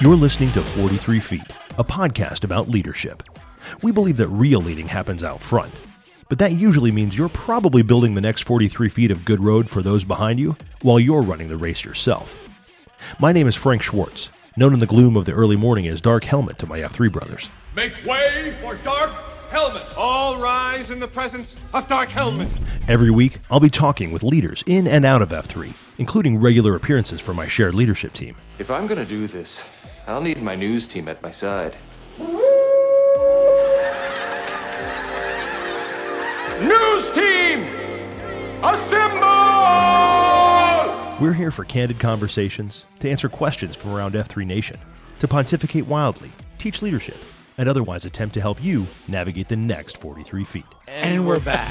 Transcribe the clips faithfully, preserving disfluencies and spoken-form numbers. You're listening to forty-three feet, a podcast about leadership. We believe that real leading happens out front, but that usually means you're probably building the next forty-three feet of good road for those behind you while you're running the race yourself. My name is Frank Schwartz, known in the gloom of the early morning as Dark Helmet to my F three brothers. Make way for Dark Helmet! All rise in the presence of Dark Helmet! Every week, I'll be talking with leaders in and out of F three, including regular appearances for my shared leadership team. If I'm going to do this, I'll need my news team at my side. News team, assemble! We're here for candid conversations, to answer questions from around F three Nation, to pontificate wildly, teach leadership, and otherwise attempt to help you navigate the next forty-three feet. And we're back.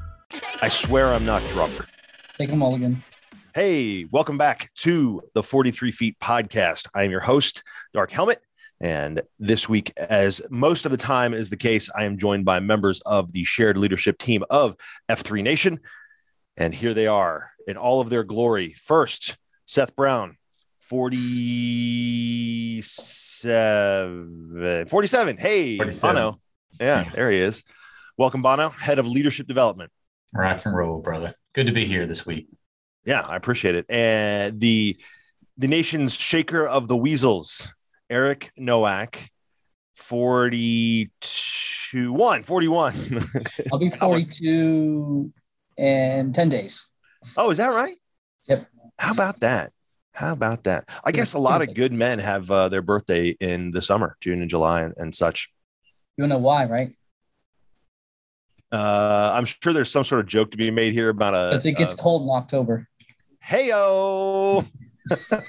I swear I'm not drunk. Take a mulligan. Hey, welcome back to the forty-three feet podcast. I am your host, Dark Helmet. And this week, as most of the time is the case, I am joined by members of the shared leadership team of F three Nation. And here they are in all of their glory. First, Seth Brown, forty-seven. forty-seven. Hey, forty-seven. Bono. Yeah, there he is. Welcome, Bono, head of leadership development. Rock and roll, brother. Good to be here this week. Yeah, I appreciate it. And the the nation's shaker of the weasels, Eric Nowak, forty-two, one, forty-one. I'll be forty-two in ten days. Oh, is that right? Yep. How about that? How about that? I guess a lot of good men have uh, their birthday in the summer, June and July and, and such. You know why, right? Uh, I'm sure there's some sort of joke to be made here about a. Because it gets uh, cold in October. Heyo. Well,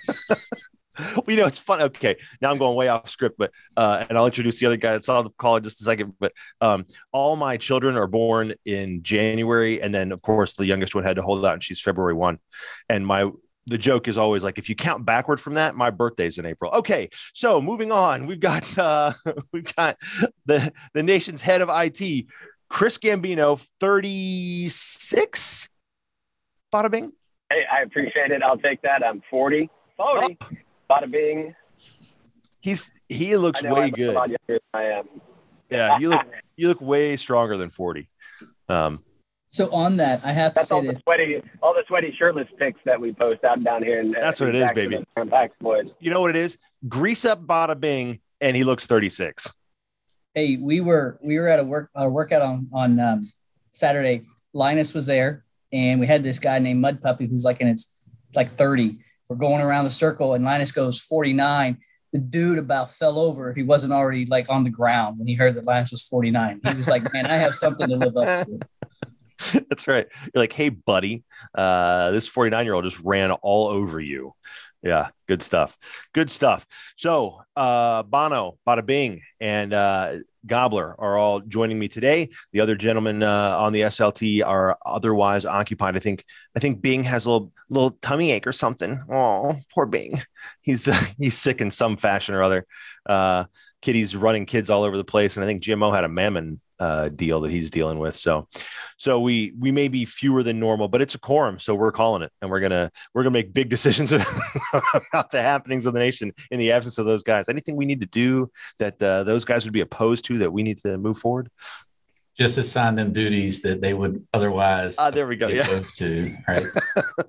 you know, it's fun. Okay, now I'm going way off script, but uh, and I'll introduce the other guy that's on the call in just a second. But um, all my children are born in January, and then of course the youngest one had to hold out, and she's February one. And my the joke is always like, if you count backward from that, my birthday's in April. Okay, so moving on, we've got uh, we've got the the nation's head of I T. Chris Gambino, thirty-six. Bada Bing. Hey, I appreciate it. I'll take that. I'm forty. forty. Oh. Bada Bing. He's he looks way I'm good. A lot younger than I am. Yeah, you look you look way stronger than forty. Um, so on that, I have to say all this. The sweaty, all the sweaty shirtless pics that we post out down here. In, that's uh, what it is, baby. You know what it is? Grease up Bada Bing, and he looks thirty-six. Hey, we were we were at a work a workout on on um, Saturday. Linus was there, and we had this guy named Mud Puppy who's like in its like thirty. We're going around the circle, and Linus goes forty-nine. The dude about fell over if he wasn't already like on the ground when he heard that Linus was forty-nine. He was like, "Man, I have something to live up to." That's right. You're like, "Hey, buddy, uh, this forty-nine-year-old just ran all over you." Yeah, good stuff. Good stuff. So uh, Bono, Bada Bing, and uh, Gobbler are all joining me today. The other gentlemen uh, on the S L T are otherwise occupied. I think I think Bing has a little, little tummy ache or something. Oh, poor Bing. He's uh, he's sick in some fashion or other. Uh, kitties running kids all over the place. And I think G M O had a mammon uh, deal that he's dealing with. So, so we, we may be fewer than normal, but it's a quorum. So we're calling it, and we're going to, we're going to make big decisions about the happenings of the nation in the absence of those guys. Anything we need to do that uh, those guys would be opposed to that we need to move forward? Just assign them duties that they would otherwise. Ah, uh, there we go. Yeah. To, right?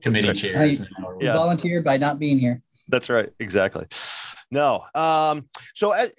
Committee right. chair. Right. Yeah. Volunteer by not being here. That's right. Exactly. No. Um, so as,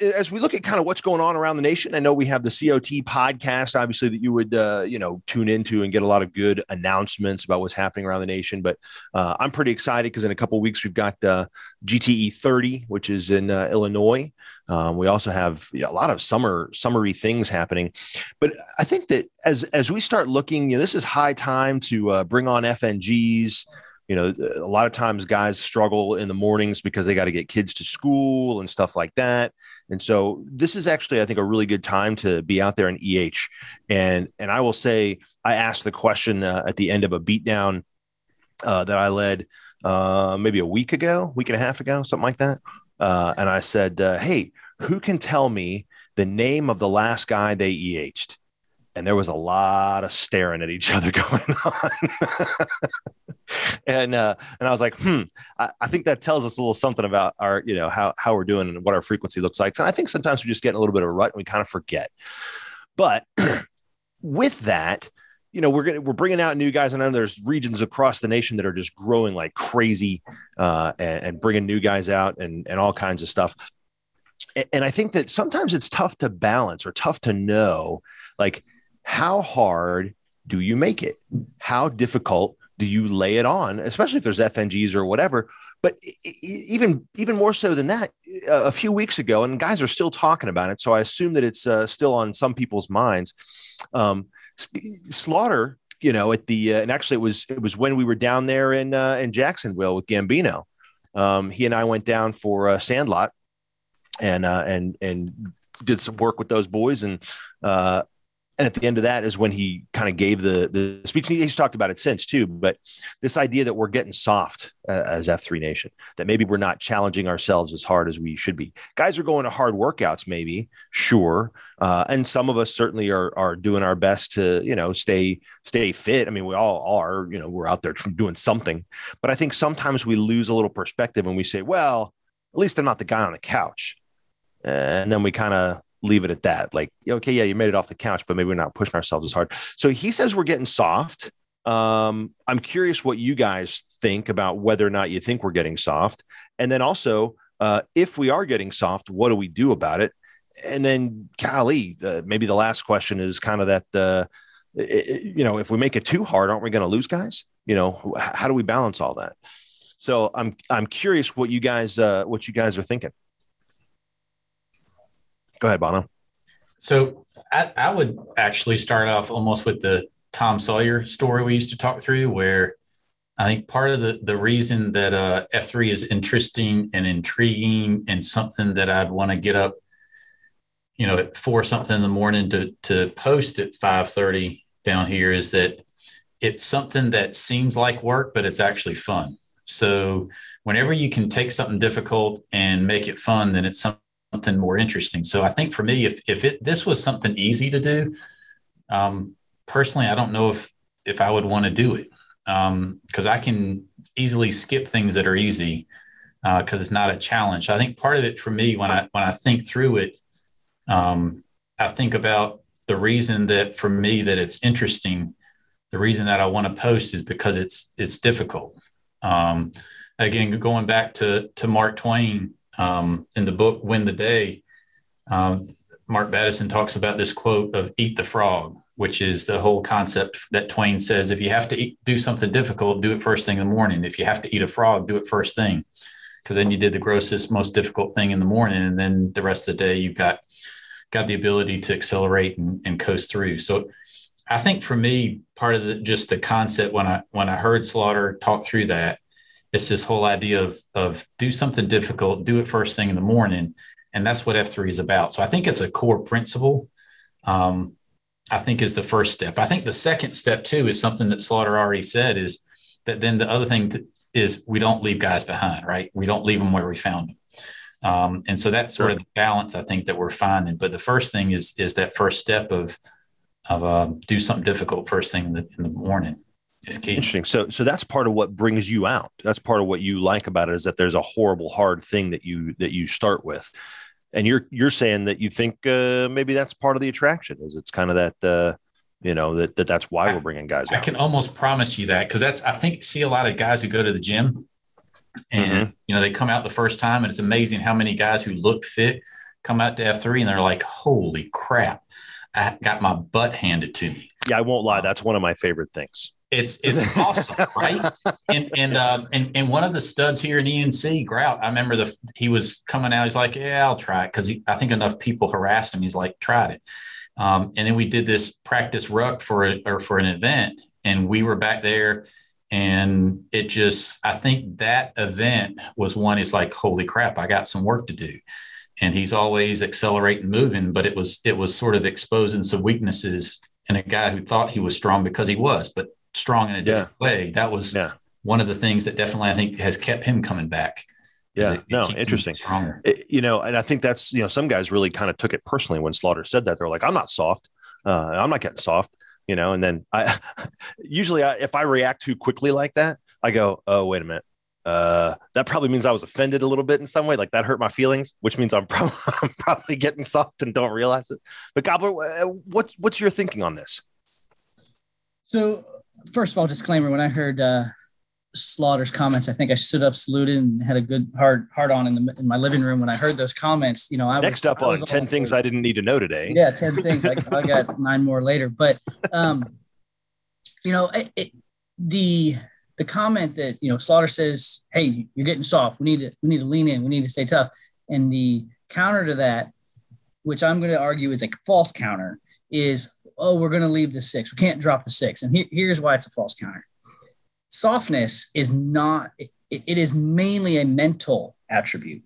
as we look at kind of what's going on around the nation, I know we have the C O T podcast, obviously, that you would, uh, you know, tune into and get a lot of good announcements about what's happening around the nation. But uh, I'm pretty excited because in a couple of weeks, we've got uh, G T E thirty, which is in uh, Illinois. Um, we also have you know, a lot of summer summery things happening, but I think that as as we start looking, you know, this is high time to uh, bring on F N Gs. You know, a lot of times guys struggle in the mornings because they got to get kids to school and stuff like that. And so this is actually, I think, a really good time to be out there in E H. And and I will say, I asked the question uh, at the end of a beatdown uh, that I led uh, maybe a week ago, week and a half ago, something like that. Uh, and I said, uh, hey, who can tell me the name of the last guy they E H'd? And there was a lot of staring at each other going on. and uh, and I was like, hmm, I, I think that tells us a little something about our, you know, how, how we're doing and what our frequency looks like. And I think sometimes we just get in a little bit of a rut and we kind of forget. But with that, you know, we're gonna, we're bringing out new guys. And I know there's regions across the nation that are just growing like crazy uh, and, and bringing new guys out and, and all kinds of stuff. And, and I think that sometimes it's tough to balance or tough to know, like, how hard do you make it? How difficult do you lay it on, especially if there's F N Gs or whatever? But even even more so than that, a few weeks ago, and guys are still talking about it, so I assume that it's uh, still on some people's minds. Um, Slaughter, you know, at the uh, and actually it was it was when we were down there in uh, in Jacksonville with Gambino. Um, he and I went down for uh, Sandlot and uh, and and did some work with those boys and. Uh, And at the end of that is when he kind of gave the, the speech. He's talked about it since too, but this idea that we're getting soft uh, as F three Nation, that maybe we're not challenging ourselves as hard as we should be. Guys are going to hard workouts, maybe, sure. Uh, and some of us certainly are are doing our best to, you know, stay, stay fit. I mean, we all are, you know, we're out there doing something, but I think sometimes we lose a little perspective and we say, well, at least I'm not the guy on the couch. And then we kind of leave it at that. Like, okay, yeah, you made it off the couch, but maybe we're not pushing ourselves as hard. So he says we're getting soft. Um, I'm curious what you guys think about whether or not you think we're getting soft. And then also, uh, if we are getting soft, what do we do about it? And then Kaylee, uh, maybe the last question is kind of that, uh, it, you know, if we make it too hard, aren't we going to lose guys? You know, how do we balance all that? So I'm, I'm curious what you guys, uh, what you guys are thinking. Go ahead, Bono. So I, I would actually start off almost with the Tom Sawyer story we used to talk through, where I think part of the, the reason that uh, F three is interesting and intriguing and something that I'd want to get up, you know, at four something in the morning to, to post at five thirty down here is that it's something that seems like work, but it's actually fun. So whenever you can take something difficult and make it fun, then it's something something more interesting. So I think for me, if if it this was something easy to do, um, personally, I don't know if if I would want to do it because um, I can easily skip things that are easy because uh, it's not a challenge. I think part of it for me when I when I think through it, um, I think about the reason that for me that it's interesting. The reason that I want to post is because it's it's difficult. Um, again, going back to to Mark Twain. Um, in the book, Win the Day, um, Mark Batterson talks about this quote of eat the frog, which is the whole concept that Twain says, if you have to eat, do something difficult, do it first thing in the morning. If you have to eat a frog, do it first thing, because then you did the grossest, most difficult thing in the morning. And then the rest of the day, you've got, got the ability to accelerate and, and coast through. So I think for me, part of the, just the concept when I, when I heard Slaughter talk through that, it's this whole idea of, of do something difficult, do it first thing in the morning. And that's what F three is about. So I think it's a core principle, um, I think is the first step. I think the second step too, is something that Slaughter already said is that then the other thing is we don't leave guys behind, right? We don't leave them where we found them. Um, and so that's sort of the balance I think that we're finding. But the first thing is, is that first step of, of uh, do something difficult first thing in the, in the morning is key. Interesting. So, so that's part of what brings you out. That's part of what you like about it, is that there's a horrible, hard thing that you, that you start with. And you're, you're saying that you think uh, maybe that's part of the attraction, is it's kind of that, uh, you know, that, that that's why I, we're bringing guys out. I can almost promise you that. Cause that's, I think see a lot of guys who go to the gym and, mm-hmm. you know, they come out the first time, and it's amazing how many guys who look fit come out to F three and they're like, holy crap, I got my butt handed to me. Yeah. I won't lie. That's one of my favorite things. It's, it's awesome. Right. And, and, um, uh, and, and one of the studs here in E N C, Grout, I remember the, he was coming out. He's like, yeah, I'll try it. Cause he, I think enough people harassed him. He's like, tried it. Um, and then we did this practice ruck for a, or for an event, and we were back there, and it just, I think that event was one, is like, holy crap, I got some work to do. And he's always accelerating, moving, but it was, it was sort of exposing some weaknesses in a guy who thought he was strong, because he was, but strong in a different yeah. way. That was yeah. one of the things that definitely I think has kept him coming back. Yeah. It, it no, interesting. It, you know, and I think that's, you know, some guys really kind of took it personally when Slaughter said that. They're like, I'm not soft. Uh, I'm not getting soft, you know? And then I, usually I, if I react too quickly like that, I go, oh, wait a minute. Uh, that probably means I was offended a little bit in some way. Like that hurt my feelings, which means I'm, pro- I'm probably getting soft and don't realize it. But Gobbler, what's, what's your thinking on this? So first of all, disclaimer, when I heard, uh, Slaughter's comments, I think I stood up, saluted, and had a good hard hard on in, the, in my living room when I heard those comments. You know, I next was, up I was on ten things through. I didn't need to know today. Yeah, ten things. I, I got nine more later, but um, you know, it, it, the the comment that, you know, Slaughter says, "Hey, you're getting soft. We need to we need to lean in. We need to stay tough." And the counter to that, which I'm going to argue is a false counter, is, "Oh, we're going to leave the six. We can't drop the six." And he, here's why it's a false counter. Softness is not, it, it is mainly a mental attribute.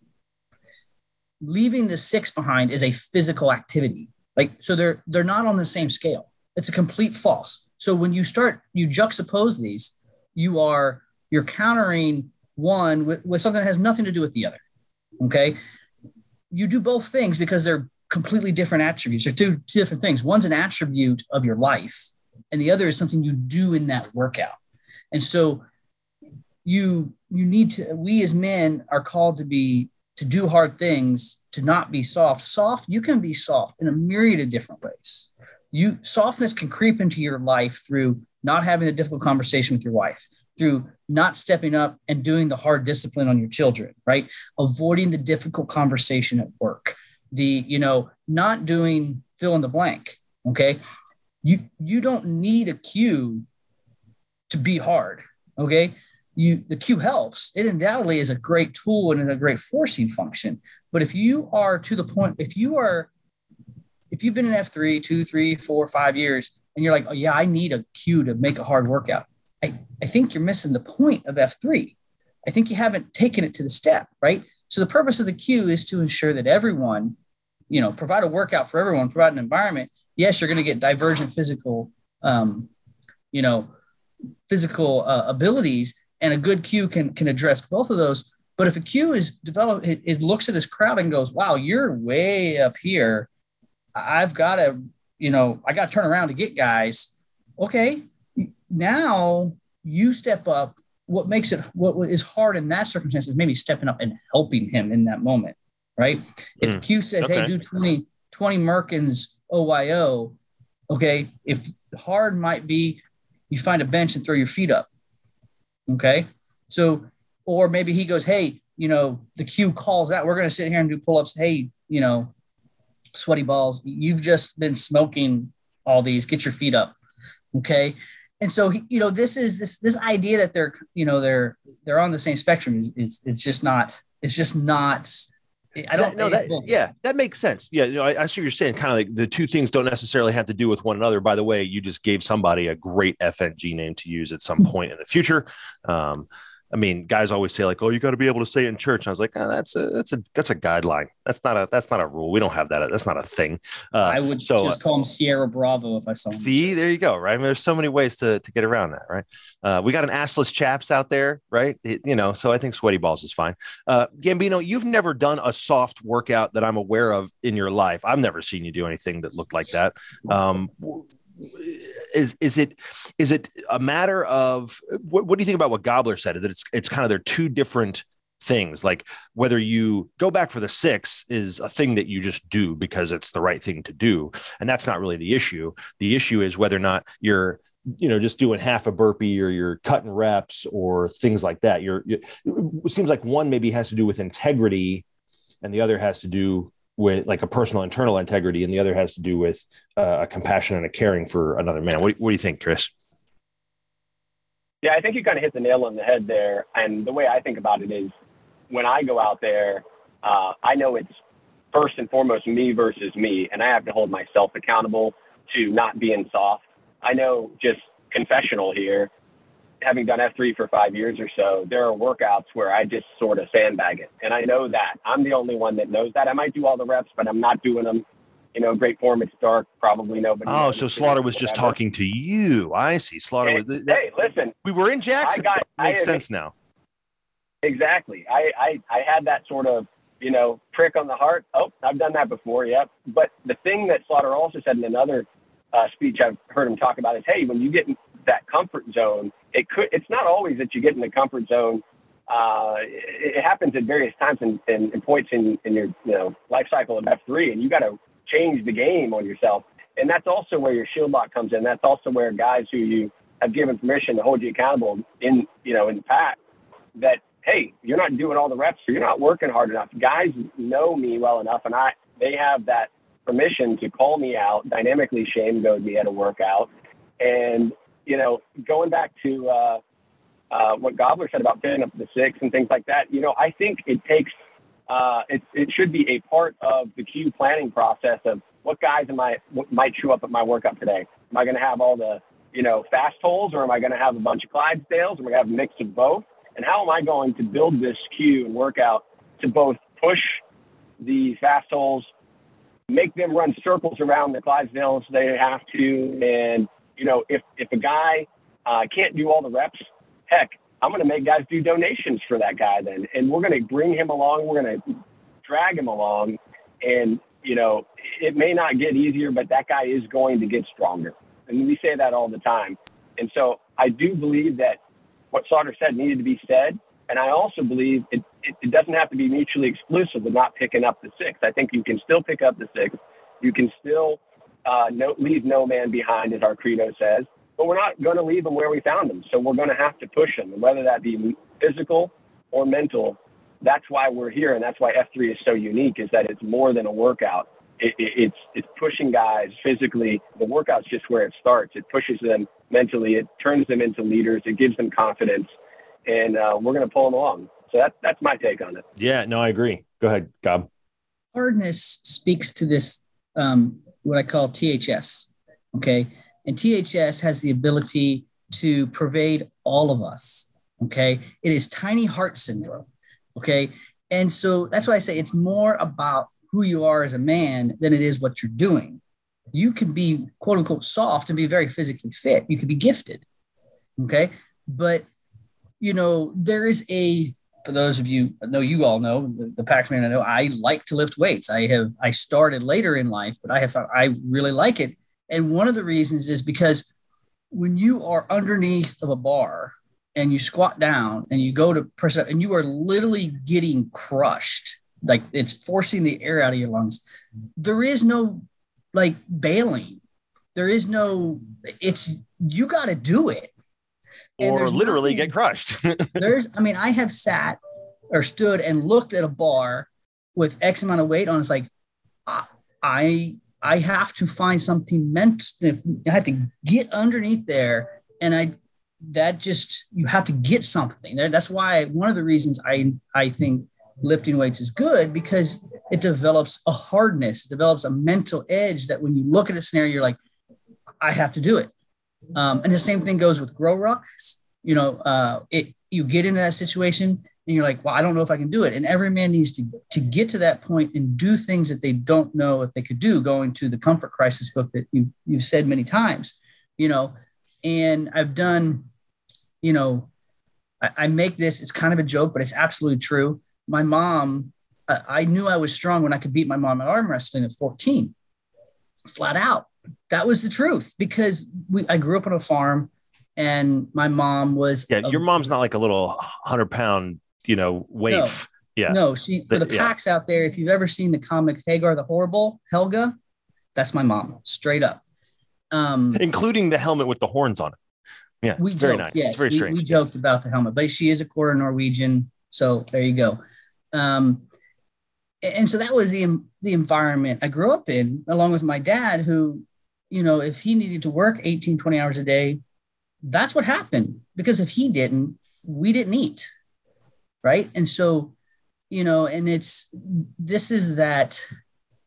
Leaving the six behind is a physical activity. Like, so they're, they're not on the same scale. It's a complete false. So when you start, you juxtapose these, you are, you're countering one with, with something that has nothing to do with the other. Okay. You do both things because they're completely different attributes. They're two, two different things. One's an attribute of your life, and the other is something you do in that workout. And so you, you need to, we as men are called to be, to do hard things, to not be soft. Soft, you can be soft in a myriad of different ways. You, softness can creep into your life through not having a difficult conversation with your wife, through not stepping up and doing the hard discipline on your children, right? Avoiding the difficult conversation at work, the, you know, not doing fill in the blank. Okay. You, you don't need a cue to be hard. Okay. You, the cue helps. It undoubtedly is a great tool and a great forcing function. But if you are to the point, if you are, if you've been in F three, two, three, four, five years, and you're like, oh yeah, I need a cue to make a hard workout. I, I think you're missing the point of F three. I think you haven't taken it to the step, right? So the purpose of the cue is to ensure that everyone, you know, provide a workout for everyone, provide an environment. Yes, you're going to get divergent physical, um, you know, physical uh, abilities, and a good cue can can address both of those. But if a cue is developed, it, it looks at this crowd and goes, wow, you're way up here. I've got to, you know, I got to turn around to get guys. Okay. Now you step up. What makes it, what is hard in that circumstance is maybe stepping up and helping him in that moment. Right. If mm, the cue says, okay, hey, do twenty, twenty Merkins O Y O. Okay. If hard might be, you find a bench and throw your feet up. Okay. So, or maybe he goes, hey, you know, the cue calls out, we're going to sit here and do pull-ups. Hey, you know, sweaty balls, you've just been smoking all these, get your feet up. Okay. And so, he, you know, this is this, this idea that they're, you know, they're, they're on the same spectrum is, is it's just not, it's just not, I don't know that, that. Yeah, that makes sense. Yeah. You know, I, I see what you're saying. Kind of like the two things don't necessarily have to do with one another. By the way, you just gave somebody a great F N G name to use at some point in the future. Um, I mean, guys always say like, oh, you got to be able to say it in church. And I was like, oh, that's a, that's a, that's a guideline. That's not a, that's not a rule. We don't have that. That's not a thing. Uh, I would so, just call him Sierra Bravo if I saw him. See, there you go. Right. I mean, there's so many ways to, to get around that. Right. Uh, we got an assless chaps out there. Right. It, you know, so I think sweaty balls is fine. Uh, Gambino, you've never done a soft workout that I'm aware of in your life. I've never seen you do anything that looked like that. Um, Is is it is it a matter of what, what do you think about what Gobbler said, that it's it's kind of, they're two different things, like whether you go back for the six is a thing that you just do because it's the right thing to do, and that's not really the issue. The issue is whether or not you're, you know, just doing half a burpee or you're cutting reps or things like that. You're, you're it seems like one maybe has to do with integrity and the other has to do with like a personal internal integrity, and the other has to do with uh, a compassion and a caring for another man. What, what do you think, Chris? Yeah, I think you kind of hit the nail on the head there. And the way I think about it is when I go out there, uh, I know it's first and foremost me versus me. And I have to hold myself accountable to not being soft. I know, just confessional here, having done F three for five years or so, there are workouts where I just sort of sandbag it. And I know that I'm the only one that knows that. I might do all the reps, but I'm not doing them. You know, great form. It's dark. Probably nobody. Oh, knows. So Slaughter was just talking to you. I see. Slaughter. And, was, that, hey, listen, we were in Jacksonville. I got, that makes I, sense now. Exactly. I, I, I had that sort of, you know, prick on the heart. Oh, I've done that before. Yep. But the thing that Slaughter also said in another uh, speech I've heard him talk about is, hey, when you get in that comfort zone, It could, it's not always that you get in the comfort zone. Uh, it, it happens at various times and, and, and points in, in your you know, life cycle of F three, and you got to change the game on yourself. And that's also where your shield lock comes in. That's also where guys who you have given permission to hold you accountable in, you know, in the past, that, hey, you're not doing all the reps, or you're not working hard enough. Guys know me well enough, and I, they have that permission to call me out, dynamically shame goad me at a workout. And, you know, going back to uh, uh, what Gobbler said about picking up the six and things like that, you know, I think it takes, uh, it, it should be a part of the Q planning process of what guys am I, what might chew up at my workout today. Am I going to have all the, you know, fast holes, or am I going to have a bunch of Clydesdales? Am I going to have a mix of both? And how am I going to build this Q and workout to both push the fast holes, make them run circles around the Clydesdales they have to, and, you know, if, if a guy uh, can't do all the reps, heck, I'm going to make guys do donations for that guy then. And we're going to bring him along. We're going to drag him along. And, you know, it may not get easier, but that guy is going to get stronger. And we say that all the time. And so I do believe that what Slaughter said needed to be said. And I also believe it, it, it doesn't have to be mutually exclusive with not picking up the six. I think you can still pick up the six. You can still Uh, no, leave no man behind, as our credo says, but we're not going to leave them where we found them. So we're going to have to push them, and whether that be physical or mental, that's why we're here. And that's why F three is so unique, is that it's more than a workout. It, it, it's, it's pushing guys physically. The workout's just where it starts. It pushes them mentally. It turns them into leaders. It gives them confidence, and uh, we're going to pull them along. So that's, that's my take on it. Yeah, no, I agree. Go ahead, Gob. Hardness speaks to this, um, what I call T H S, okay? And T H S has the ability to pervade all of us, okay? It is tiny heart syndrome, okay? And so that's why I say it's more about who you are as a man than it is what you're doing. You can be, quote unquote, soft and be very physically fit. You could be gifted, okay? But, you know, there is a, for those of you, I know you all know, the, the Paxman I know, I like to lift weights. I have, I started later in life, but I have found I really like it. And one of the reasons is because when you are underneath of a bar and you squat down and you go to press up and you are literally getting crushed, like it's forcing the air out of your lungs. There is no like bailing. There is no, it's, you got to do it. Or literally nothing, get crushed. there's, I mean, I have sat or stood and looked at a bar with X amount of weight on. It's like, I, I have to find something meant. I have to get underneath there. And I, that just, you have to get something there. That's why one of the reasons I, I think lifting weights is good, because it develops a hardness, it develops a mental edge that when you look at a scenario, you're like, I have to do it. Um, and the same thing goes with grow rocks. You know, uh, it, you get into that situation and you're like, well, I don't know if I can do it. And every man needs to, to get to that point and do things that they don't know if they could do, going to the comfort crisis book that you, you've said many times, you know, and I've done, you know, I, I make this, it's kind of a joke, but it's absolutely true. My mom, I, I knew I was strong when I could beat my mom at arm wrestling at fourteen, flat out. That was the truth, because we, I grew up on a farm and my mom was. Yeah. A, your mom's not like a little hundred pound, you know, waif. No, yeah. No, she, for the, the packs yeah. out there, if you've ever seen the comic Hagar the Horrible, Helga, that's my mom straight up. Um, including the helmet with the horns on it. Yeah. We it's very nice. Yes, it's very we, strange. We joked yes. about the helmet, but she is a quarter Norwegian. So there you go. Um, and so that was the, the environment I grew up in, along with my dad, who, you know, if he needed to work eighteen, twenty hours a day, that's what happened, because if he didn't, we didn't eat. Right. And so, you know, and it's, this is that,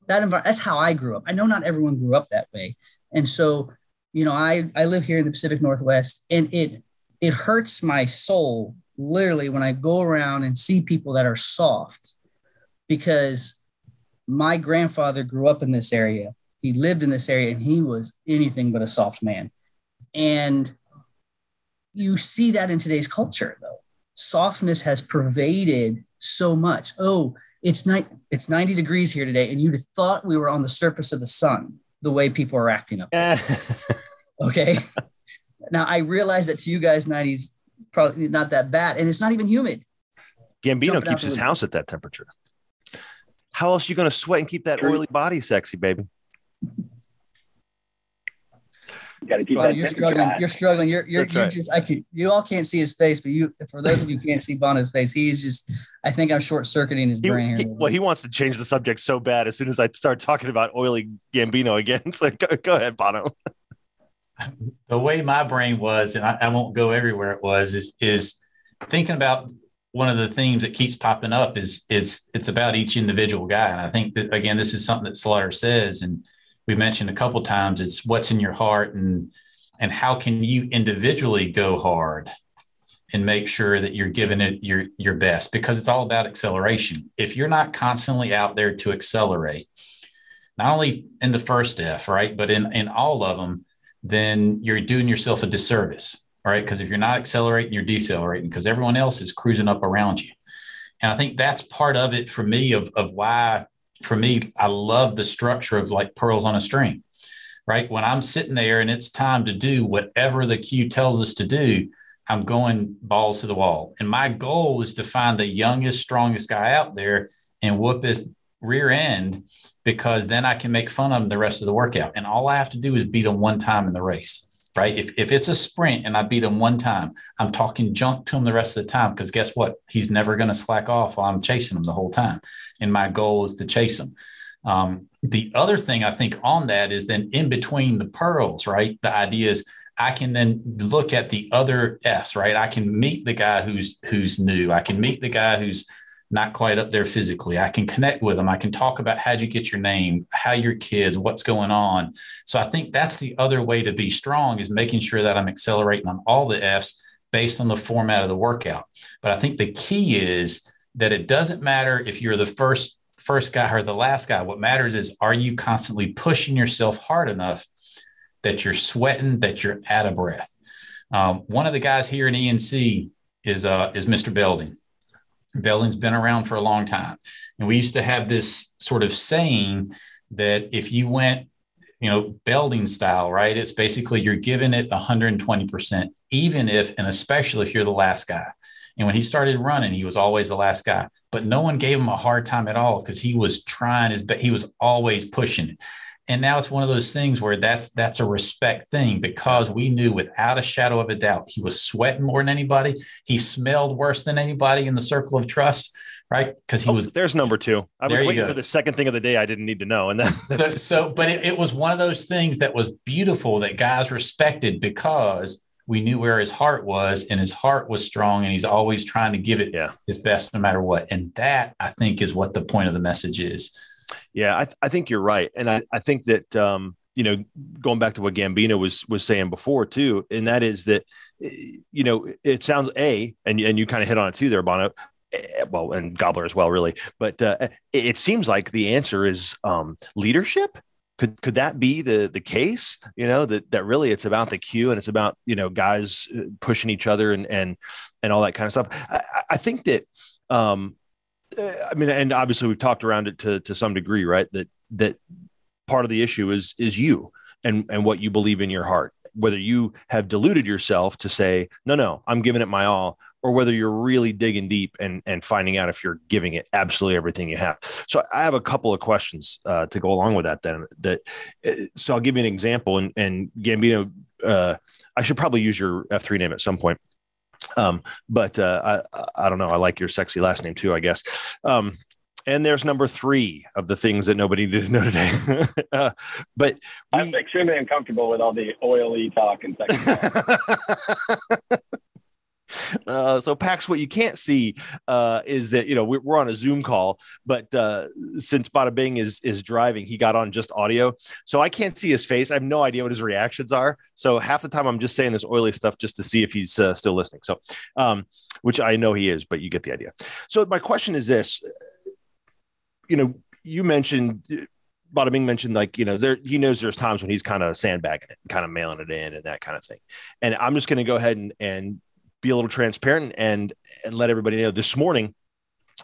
that environment, that's how I grew up. I know not everyone grew up that way. And so, you know, I, I live here in the Pacific Northwest, and it, it hurts my soul literally when I go around and see people that are soft, because my grandfather grew up in this area. He lived in this area, and he was anything but a soft man. And you see that in today's culture, though. Softness has pervaded so much. Oh, it's ni- it's ninety degrees here today, and you'd have thought we were on the surface of the sun, the way people are acting up there. Okay. Now, I realize that to you guys, ninety's probably not that bad, and it's not even humid. Gambino Jumping keeps his house at that temperature. How else are you going to sweat and keep that oily body sexy, baby? Got to keep Bono, that you're struggling. High. You're struggling. You're, you're, you're right. just, I can, you all can't see his face, but you, for those of you who can't see Bono's face, he's just, I think I'm short circuiting his he, brain. He, here well, he wants to change the subject so bad as soon as I start talking about oily Gambino again. So go, go ahead, Bono. The way my brain was, and I, I won't go everywhere it was, is, is thinking about one of the themes that keeps popping up is it's, it's about each individual guy. And I think that, again, this is something that Slaughter says, and we mentioned a couple of times, it's what's in your heart, and, and how can you individually go hard and make sure that you're giving it your, your best, because it's all about acceleration. If you're not constantly out there to accelerate, not only in the first F, right, but in, in all of them, then you're doing yourself a disservice. All right. Because if you're not accelerating, you're decelerating, because everyone else is cruising up around you. And I think that's part of it for me of, of why, for me, I love the structure of like pearls on a string, right? When I'm sitting there and it's time to do whatever the cue tells us to do, I'm going balls to the wall. And my goal is to find the youngest, strongest guy out there and whoop his rear end, because then I can make fun of him the rest of the workout. And all I have to do is beat him one time in the race, right? If, if it's a sprint and I beat him one time, I'm talking junk to him the rest of the time, because guess what? He's never going to slack off while I'm chasing him the whole time. And my goal is to chase him. Um, the other thing I think on that is then in between the pearls, right? The idea is I can then look at the other Fs, right? I can meet the guy who's, who's new. I can meet the guy who's not quite up there physically. I can connect with them. I can talk about how'd you get your name, how your kids, what's going on. So I think that's the other way to be strong, is making sure that I'm accelerating on all the Fs based on the format of the workout. But I think the key is that it doesn't matter if you're the first, first guy or the last guy. What matters is, are you constantly pushing yourself hard enough that you're sweating, that you're out of breath? Um, one of the guys here in E N C is, uh, is Mister Belding. Belding's been around for a long time. And we used to have this sort of saying that if you went, you know, Belding style, right, it's basically you're giving it one hundred twenty percent, even if, and especially if you're the last guy. And when he started running, he was always the last guy, but no one gave him a hard time at all, because he was trying his best. He was always pushing it. And now it's one of those things where that's, that's a respect thing, because we knew without a shadow of a doubt, he was sweating more than anybody. He smelled worse than anybody in the circle of trust, right? Because he oh, was, there's number two. I was waiting for the second thing of the day I didn't need to know. And that, that's so, so, but it, it was one of those things that was beautiful, that guys respected, because we knew where his heart was, and his heart was strong, and he's always trying to give it yeah. his best no matter what. And that, I think, is what the point of the message is. Yeah, I, th- I think you're right. And I, I think that um, you know, going back to what Gambino was was saying before too, and that is that, you know, it sounds a and and you kind of hit on it too there, Bono, well, and Gobbler as well, really. But uh, it, it seems like the answer is um, leadership. Could could that be the the case? You know, that that really it's about the cue and it's about, you know, guys pushing each other and and and all that kind of stuff. I, I think that. Um, I mean, and obviously we've talked around it to, to some degree, right? That, that part of the issue is, is you and, and what you believe in your heart, whether you have deluded yourself to say, no, no, I'm giving it my all, or whether you're really digging deep and, and finding out if you're giving it absolutely everything you have. So I have a couple of questions uh, to go along with that then. That, so I'll give you an example, and, and Gambino, uh, I should probably use your F three name at some point. Um, but, uh, I, I don't know. I like your sexy last name too, I guess. Um, and there's number three of the things that nobody didn't know today. uh, but we... I'm extremely uncomfortable with all the oily talk and sexy talk. Uh, so Pax, what you can't see uh, is that, you know, we're on a Zoom call, but uh, since Bada Bing is is driving, he got on just audio. So I can't see his face. I have no idea what his reactions are. So half the time I'm just saying this oily stuff just to see if he's uh, still listening. So, um, which I know he is, but you get the idea. So my question is this, you know, you mentioned, Bada Bing mentioned, like, you know, there, he knows there's times when he's kind of sandbagging it, kind of mailing it in and that kind of thing. And I'm just going to go ahead and, and, be a little transparent and and let everybody know this morning.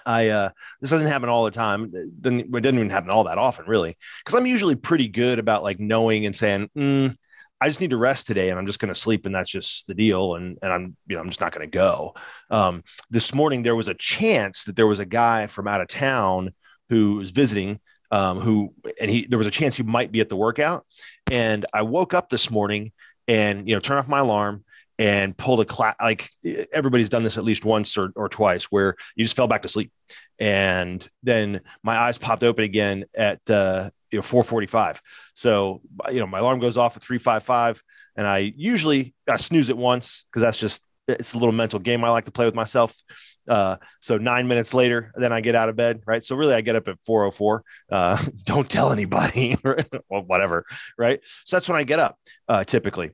I uh, this doesn't happen all the time. It doesn't, it doesn't even happen all that often, really, because I'm usually pretty good about like knowing and saying, mm, I just need to rest today, and I'm just going to sleep, and that's just the deal. And and I'm you know I'm just not going to go. Um, this morning there was a chance that there was a guy from out of town who was visiting. Um, who and he there was a chance he might be at the workout, and I woke up this morning and you know turned off my alarm. And pulled a clap, like everybody's done this at least once or, or twice, where you just fell back to sleep. And then my eyes popped open again at uh, you know, four forty-five. So, you know, my alarm goes off at three fifty-five. And I usually I snooze it once because that's just, it's a little mental game I like to play with myself. Uh, so nine minutes later, then I get out of bed. Right. So really I get up at four oh four. Uh, don't tell anybody or well, whatever. Right. So that's when I get up uh, typically.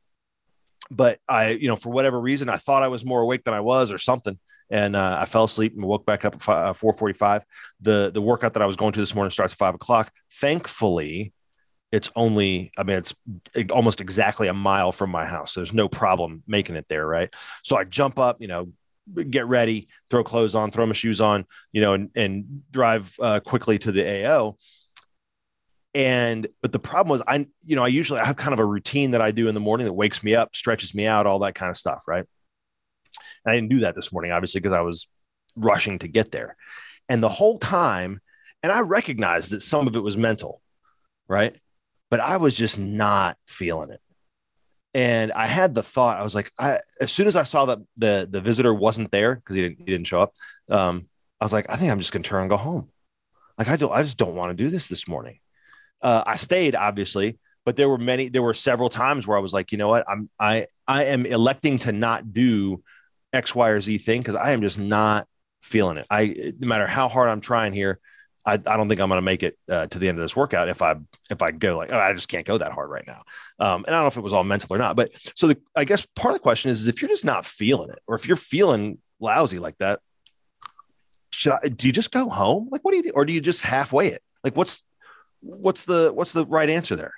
But I, you know, for whatever reason, I thought I was more awake than I was or something. And uh, I fell asleep and woke back up at four forty-five. The the workout that I was going to this morning starts at five o'clock. Thankfully, it's only, I mean, it's almost exactly a mile from my house. So there's no problem making it there. Right. So I jump up, you know, get ready, throw clothes on, throw my shoes on, you know, and, and drive uh, quickly to the A O. And, but the problem was I, you know, I usually I have kind of a routine that I do in the morning that wakes me up, stretches me out, all that kind of stuff. Right. And I didn't do that this morning, obviously, because I was rushing to get there. And the whole time, and I recognized that some of it was mental, right? But I was just not feeling it. And I had the thought, I was like, I, as soon as I saw that the, the visitor wasn't there, because he didn't, he didn't show up. Um, I was like, I think I'm just going to turn and go home. Like, I don't, I just don't want to do this this morning. Uh, I stayed, obviously, but there were many, there were several times where I was like, you know what, I'm, I, I am electing to not do X, Y, or Z thing. Cause I am just not feeling it. I, no matter how hard I'm trying here, I, I don't think I'm going to make it uh, to the end of this workout. If I, if I go like, oh, I just can't go that hard right now. Um, and I don't know if it was all mental or not, but so the, I guess part of the question is, is if you're just not feeling it, or if you're feeling lousy like that, should I, do you just go home? Like, what do you do? Or do you just halfway it? Like what's, What's the what's the right answer there?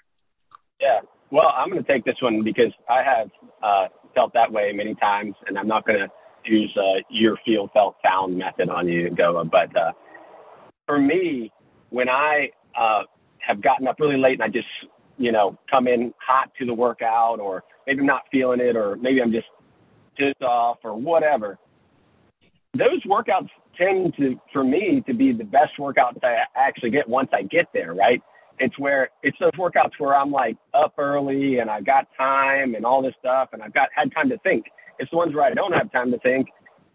Yeah, well, I'm going to take this one because I have uh, felt that way many times, and I'm not going to use uh, your feel, felt, found method on you, Goa. But uh, for me, when I uh, have gotten up really late and I just, you know, come in hot to the workout, or maybe I'm not feeling it, or maybe I'm just pissed off or whatever, those workouts tend to, for me, to be the best workouts I actually get once I get there, right? It's where, it's those workouts where I'm like up early and I've got time and all this stuff and I've got had time to think. It's the ones where I don't have time to think,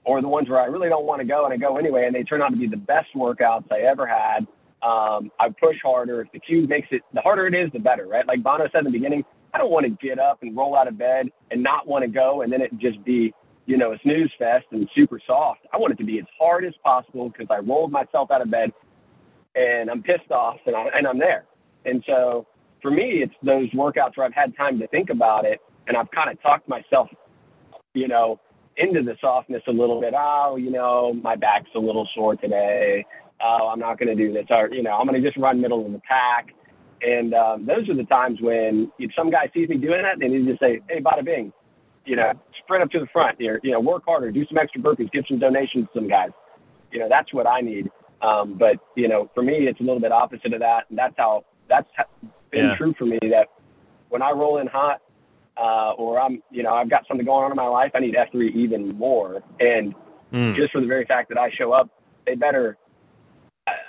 or the ones where I really don't want to go and I go anyway, and they turn out to be the best workouts I ever had. Um, I push harder. If the cue makes it, the harder it is, the better, right? Like Bono said in the beginning, I don't want to get up and roll out of bed and not want to go and then it just be, you know, a snooze fest and super soft. I want it to be as hard as possible because I rolled myself out of bed and I'm pissed off and, I, and I'm there. And so for me, it's those workouts where I've had time to think about it, and I've kind of talked myself, you know, into the softness a little bit. Oh, you know, my back's a little sore today. Oh, I'm not going to do this. Or, you know, I'm going to just run middle of the pack. And um, those are the times when if some guy sees me doing that, they need to just say, hey, bada bing, you know, sprint up to the front here, you know, work harder, do some extra burpees, give some donations to some guys. You know, that's what I need. Um, but, you know, for me, it's a little bit opposite of that. And that's how that's been yeah. true for me, that when I roll in hot uh, or I'm, you know, I've got something going on in my life, I need F three even more. And mm. just for the very fact that I show up, they better,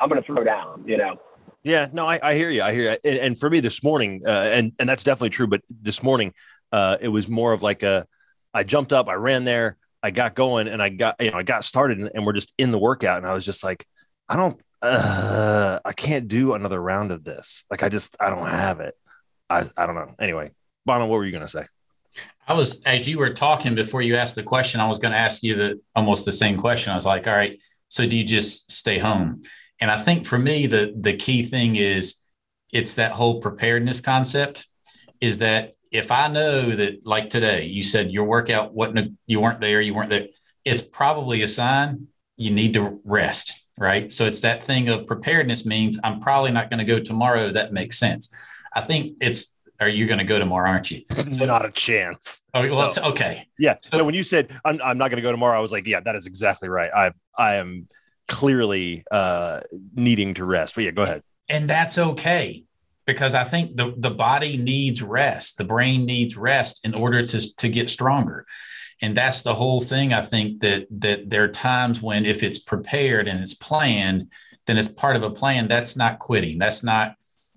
I'm going to throw down, you know? Yeah, no, I, I hear you. I hear you. And, and for me this morning, uh, and, and that's definitely true. But this morning uh, it was more of like a, I jumped up, I ran there, I got going and I got, you know, I got started and, and we're just in the workout. And I was just like, I don't, uh, I can't do another round of this. Like, I just, I don't have it. I, I don't know. Anyway, Bono, what were you going to say? I was, as you were talking before you asked the question, I was going to ask you the almost the same question. I was like, all right, so do you just stay home? And I think for me, the the key thing is it's that whole preparedness concept is that if I know that, like today, you said your workout, wasn't, you weren't there, you weren't there, it's probably a sign you need to rest, right? So it's that thing of preparedness means I'm probably not going to go tomorrow. That makes sense. I think it's, are you going to go tomorrow, aren't you? So, not a chance. Oh, well, no. Okay. Yeah. So, so when you said, I'm, I'm not going to go tomorrow, I was like, yeah, that is exactly right. I I am... clearly uh needing to rest. But yeah, go ahead. And that's okay, because I think the the body needs rest, the brain needs rest in order to to get stronger. And that's the whole thing. I think that that there are times when if it's prepared and it's planned, then it's part of a plan. That's not quitting. That's not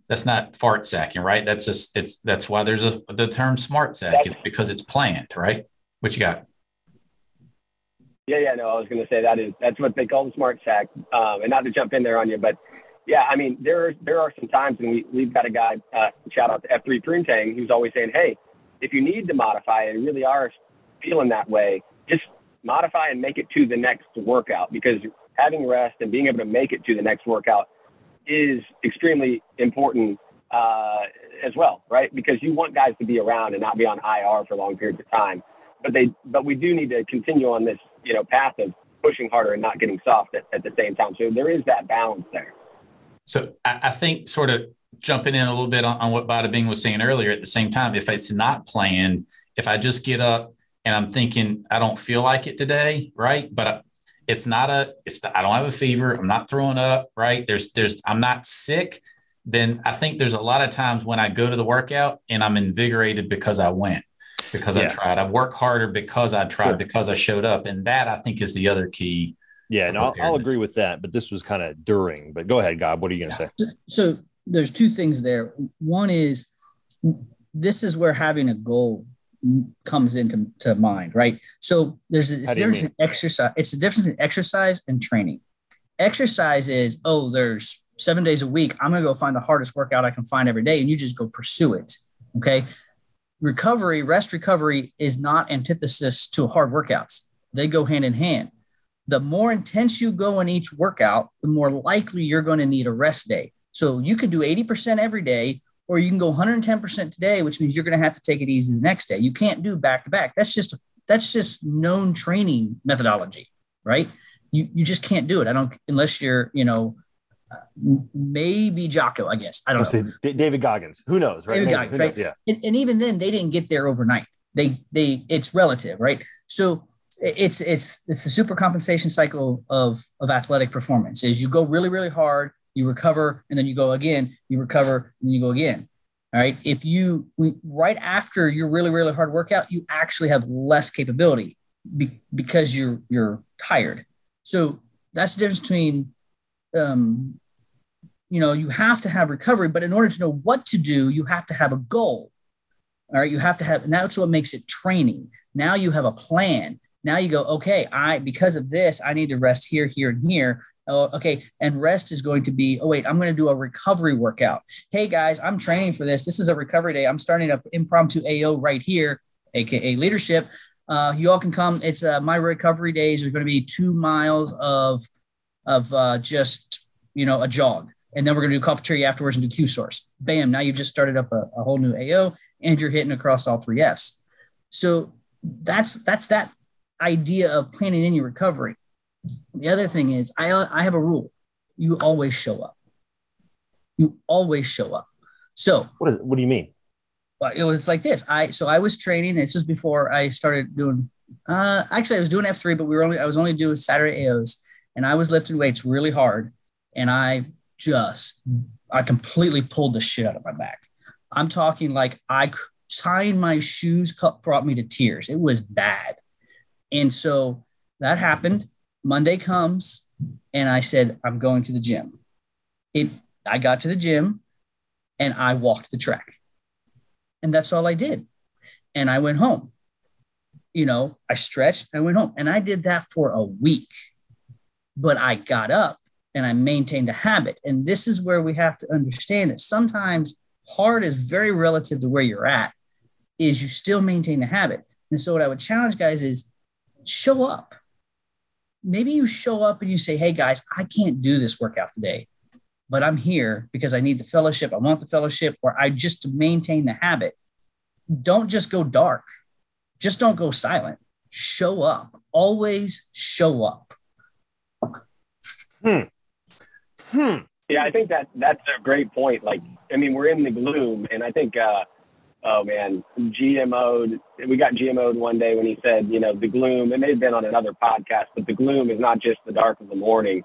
that's not fart sacking, right? That's just it's that's why there's a the term smart sack. It's because it's planned, right? What you got? Yeah, yeah, no, I was going to say that is, that's what they call the smart sack. Um, and not to jump in there on you, but yeah, I mean, there, there are some times and we, we've got a guy, uh, shout out to F three Pruntang, who's always saying, hey, if you need to modify and really are feeling that way, just modify and make it to the next workout, because having rest and being able to make it to the next workout is extremely important uh, as well, right? Because you want guys to be around and not be on I R for long periods of time. But they, but we do need to continue on this, you know, path of pushing harder and not getting soft at, at the same time. So there is that balance there. So I, I think sort of jumping in a little bit on, on what Bada Bing was saying earlier, at the same time, if it's not planned, if I just get up and I'm thinking, I don't feel like it today. Right. But I, it's not a, it's, the, I don't have a fever. I'm not throwing up. Right. There's, there's, I'm not sick. Then I think there's a lot of times when I go to the workout and I'm invigorated because I went. Because yeah. I tried. I work harder because I tried, sure. because I showed up. And that, I think, is the other key. Yeah, and I'll, I'll agree with that. But this was kind of during. But go ahead, Gob. What are you going to yeah. say? So there's two things there. One is this is where having a goal comes into to mind, right? So there's a, it's difference in exercise. It's the difference between exercise and training. Exercise is, oh, there's seven days a week. I'm going to go find the hardest workout I can find every day. And you just go pursue it, okay? Recovery, rest recovery is not antithesis to hard workouts. They go hand in hand. The more intense you go in each workout, the more likely you're going to need a rest day. So you can do eighty percent every day, or you can go one hundred ten percent today, which means you're going to have to take it easy the next day. You can't do back to back. That's just, that's just known training methodology, right? You, you just can't do it. I don't, unless you're, you know, Uh, maybe Jocko, I guess. I don't I'll know. D- David Goggins. Who knows, right? David Goggins, who knows? Right? Yeah. And, and even then, they didn't get there overnight. They, they, it's relative, right? So it's, it's, it's the super compensation cycle of, of athletic performance. Is you go really, really hard, you recover, and then you go again, you recover, and you go again. All right. If you, we, right after your really, really hard workout, you actually have less capability be, because you're, you're tired. So that's the difference between, Um, you know, you have to have recovery, but in order to know what to do, you have to have a goal. All right. You have to have, and that's what makes it training. Now you have a plan. Now you go, okay, I, because of this, I need to rest here, here, and here. Oh, okay. And rest is going to be, oh wait, I'm going to do a recovery workout. Hey guys, I'm training for this. This is a recovery day. I'm starting an impromptu A O right here, A K A leadership. Uh, you all can come. It's uh, my recovery days are going to be two miles of of uh, just, you know, a jog. And then we're going to do cafeteria afterwards and do Q-Source. Bam, now you've just started up a, a whole new A O, and you're hitting across all three Fs. So that's that's that idea of planning in your recovery. The other thing is I I have a rule. You always show up. You always show up. So what, is, what do you mean? Well, it was like this. I So I was training. This was before I started doing uh, – actually, I was doing F three, but we were only I was only doing Saturday A Os, and I was lifting weights really hard, and I – Just, I completely pulled the shit out of my back. I'm talking like I tying my shoes cup brought me to tears. It was bad. And so that happened. Monday comes and I said, I'm going to the gym. It, I got to the gym and I walked the track, and that's all I did. And I went home, you know, I stretched, I went home, and I did that for a week, but I got up. And I maintained a habit. And this is where we have to understand that sometimes hard is very relative to where you're at, is you still maintain the habit. And so what I would challenge guys is show up. Maybe you show up and you say, hey guys, I can't do this workout today, but I'm here because I need the fellowship. I want the fellowship, or I just to maintain the habit. Don't just go dark. Just don't go silent. Show up. Always show up. Hmm. Hmm. Yeah, I think that that's a great point. Like, I mean, we're in the gloom, and I think, uh, oh man, G M O'd. We got G M O'd one day when he said, you know, the gloom. It may have been on another podcast, but the gloom is not just the dark of the morning.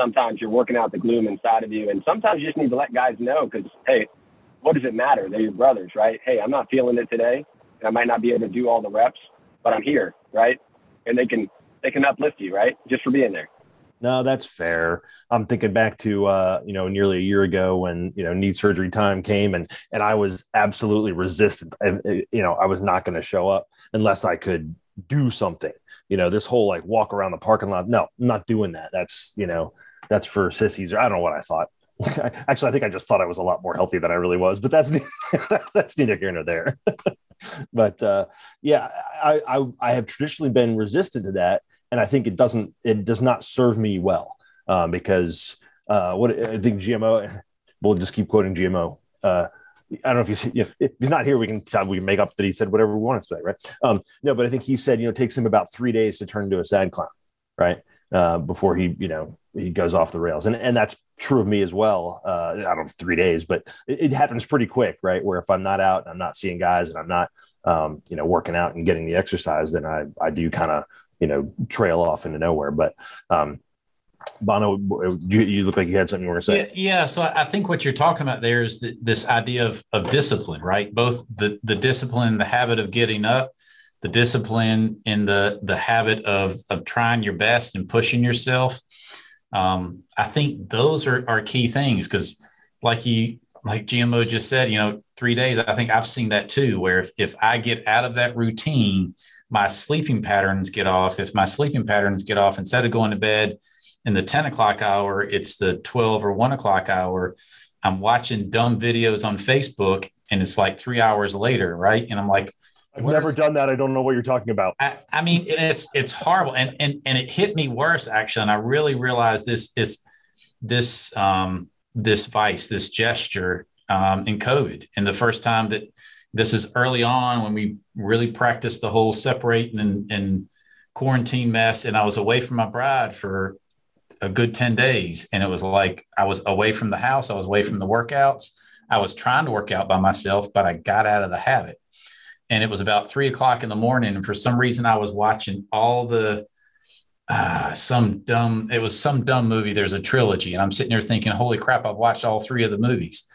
Sometimes you're working out the gloom inside of you, and sometimes you just need to let guys know, because hey, what does it matter? They're your brothers, right? Hey, I'm not feeling it today, and I might not be able to do all the reps, but I'm here, right? And they can they can uplift you, right, just for being there. No, that's fair. I'm thinking back to, uh, you know, nearly a year ago when, you know, knee surgery time came, and, and I was absolutely resistant. I, you know, I was not going to show up unless I could do something, you know, this whole like walk around the parking lot. No, I'm not doing that. That's, you know, that's for sissies, or I don't know what I thought. Actually, I think I just thought I was a lot more healthy than I really was, but that's, that's neither here nor there. But uh, yeah, I, I, I have traditionally been resistant to that. And I think it doesn't, it does not serve me well, um, because uh, what I think G M O, we'll just keep quoting G M O. Uh, I don't know if he's, you know, if he's not here, we can tell, we can make up that he said whatever we want to say, right? Um, no, but I think he said, you know, it takes him about three days to turn into a sad clown, right? Uh, before he, you know, he goes off the rails. And and that's true of me as well. Uh, I don't know, three days, but it, it happens pretty quick, right? Where if I'm not out and I'm not seeing guys and I'm not, um, you know, working out and getting the exercise, then I, I do kind of, you know, trail off into nowhere. But um, Bono, you, you look like you had something you were going to say. Yeah, yeah. So I think what you're talking about there is the, this idea of, of discipline, right? Both the, the discipline, the habit of getting up, the discipline and the, the habit of, of trying your best and pushing yourself. Um, I think those are, are key things, because like you, like G M O just said, you know, three days, I think I've seen that too, where if, if I get out of that routine, my sleeping patterns get off. If my sleeping patterns get off, instead of going to bed in the ten o'clock hour, it's the twelve or one o'clock hour. I'm watching dumb videos on Facebook, and it's like three hours later. Right. And I'm like, I've never done that. I don't know what you're talking about. I, I mean, it's, it's horrible. And, and, and it hit me worse actually. And I really realized this is this, um, this vice, this gesture, um, in COVID. And the first time that, this is early on when we really practiced the whole separating and, and quarantine mess. And I was away from my bride for a good ten days. And it was like, I was away from the house. I was away from the workouts. I was trying to work out by myself, but I got out of the habit. And it was about three o'clock in the morning. And for some reason I was watching all the, uh, some dumb, it was some dumb movie. There's a trilogy, and I'm sitting there thinking, holy crap, I've watched all three of the movies.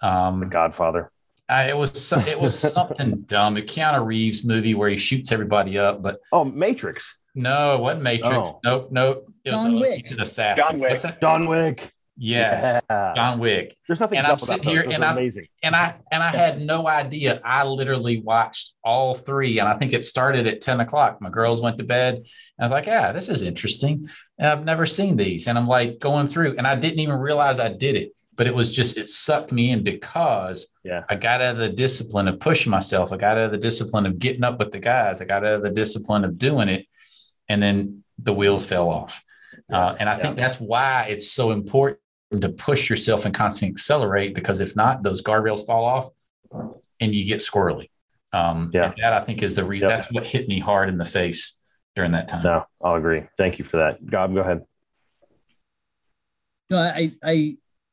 Um, The Godfather. I, it was it was something dumb. A Keanu Reeves movie where he shoots everybody up. But oh, Matrix. No, it wasn't Matrix. Oh. Nope, nope. It was Don Wick. An assassin. Don Wick. Don Wick. Yes. Yeah. Don Wick. There's nothing and dumb I'm about sitting those. Here those and are amazing. I, and I and I had no idea. I literally watched all three, and I think it started at ten o'clock. My girls went to bed, and I was like, "Yeah, this is interesting." And I've never seen these, and I'm like going through, and I didn't even realize I did it. But it was just, it sucked me in because yeah. I got out of the discipline of pushing myself. I got out of the discipline of getting up with the guys. I got out of the discipline of doing it. And then the wheels fell off. Uh, and I yeah. think that's why it's so important to push yourself and constantly accelerate, because if not, those guardrails fall off and you get squirrely. Um, yeah. And that I think is the reason. Yep. That's what hit me hard in the face during that time. No, I'll agree. Thank you for that. Gob, go ahead. No, I, I,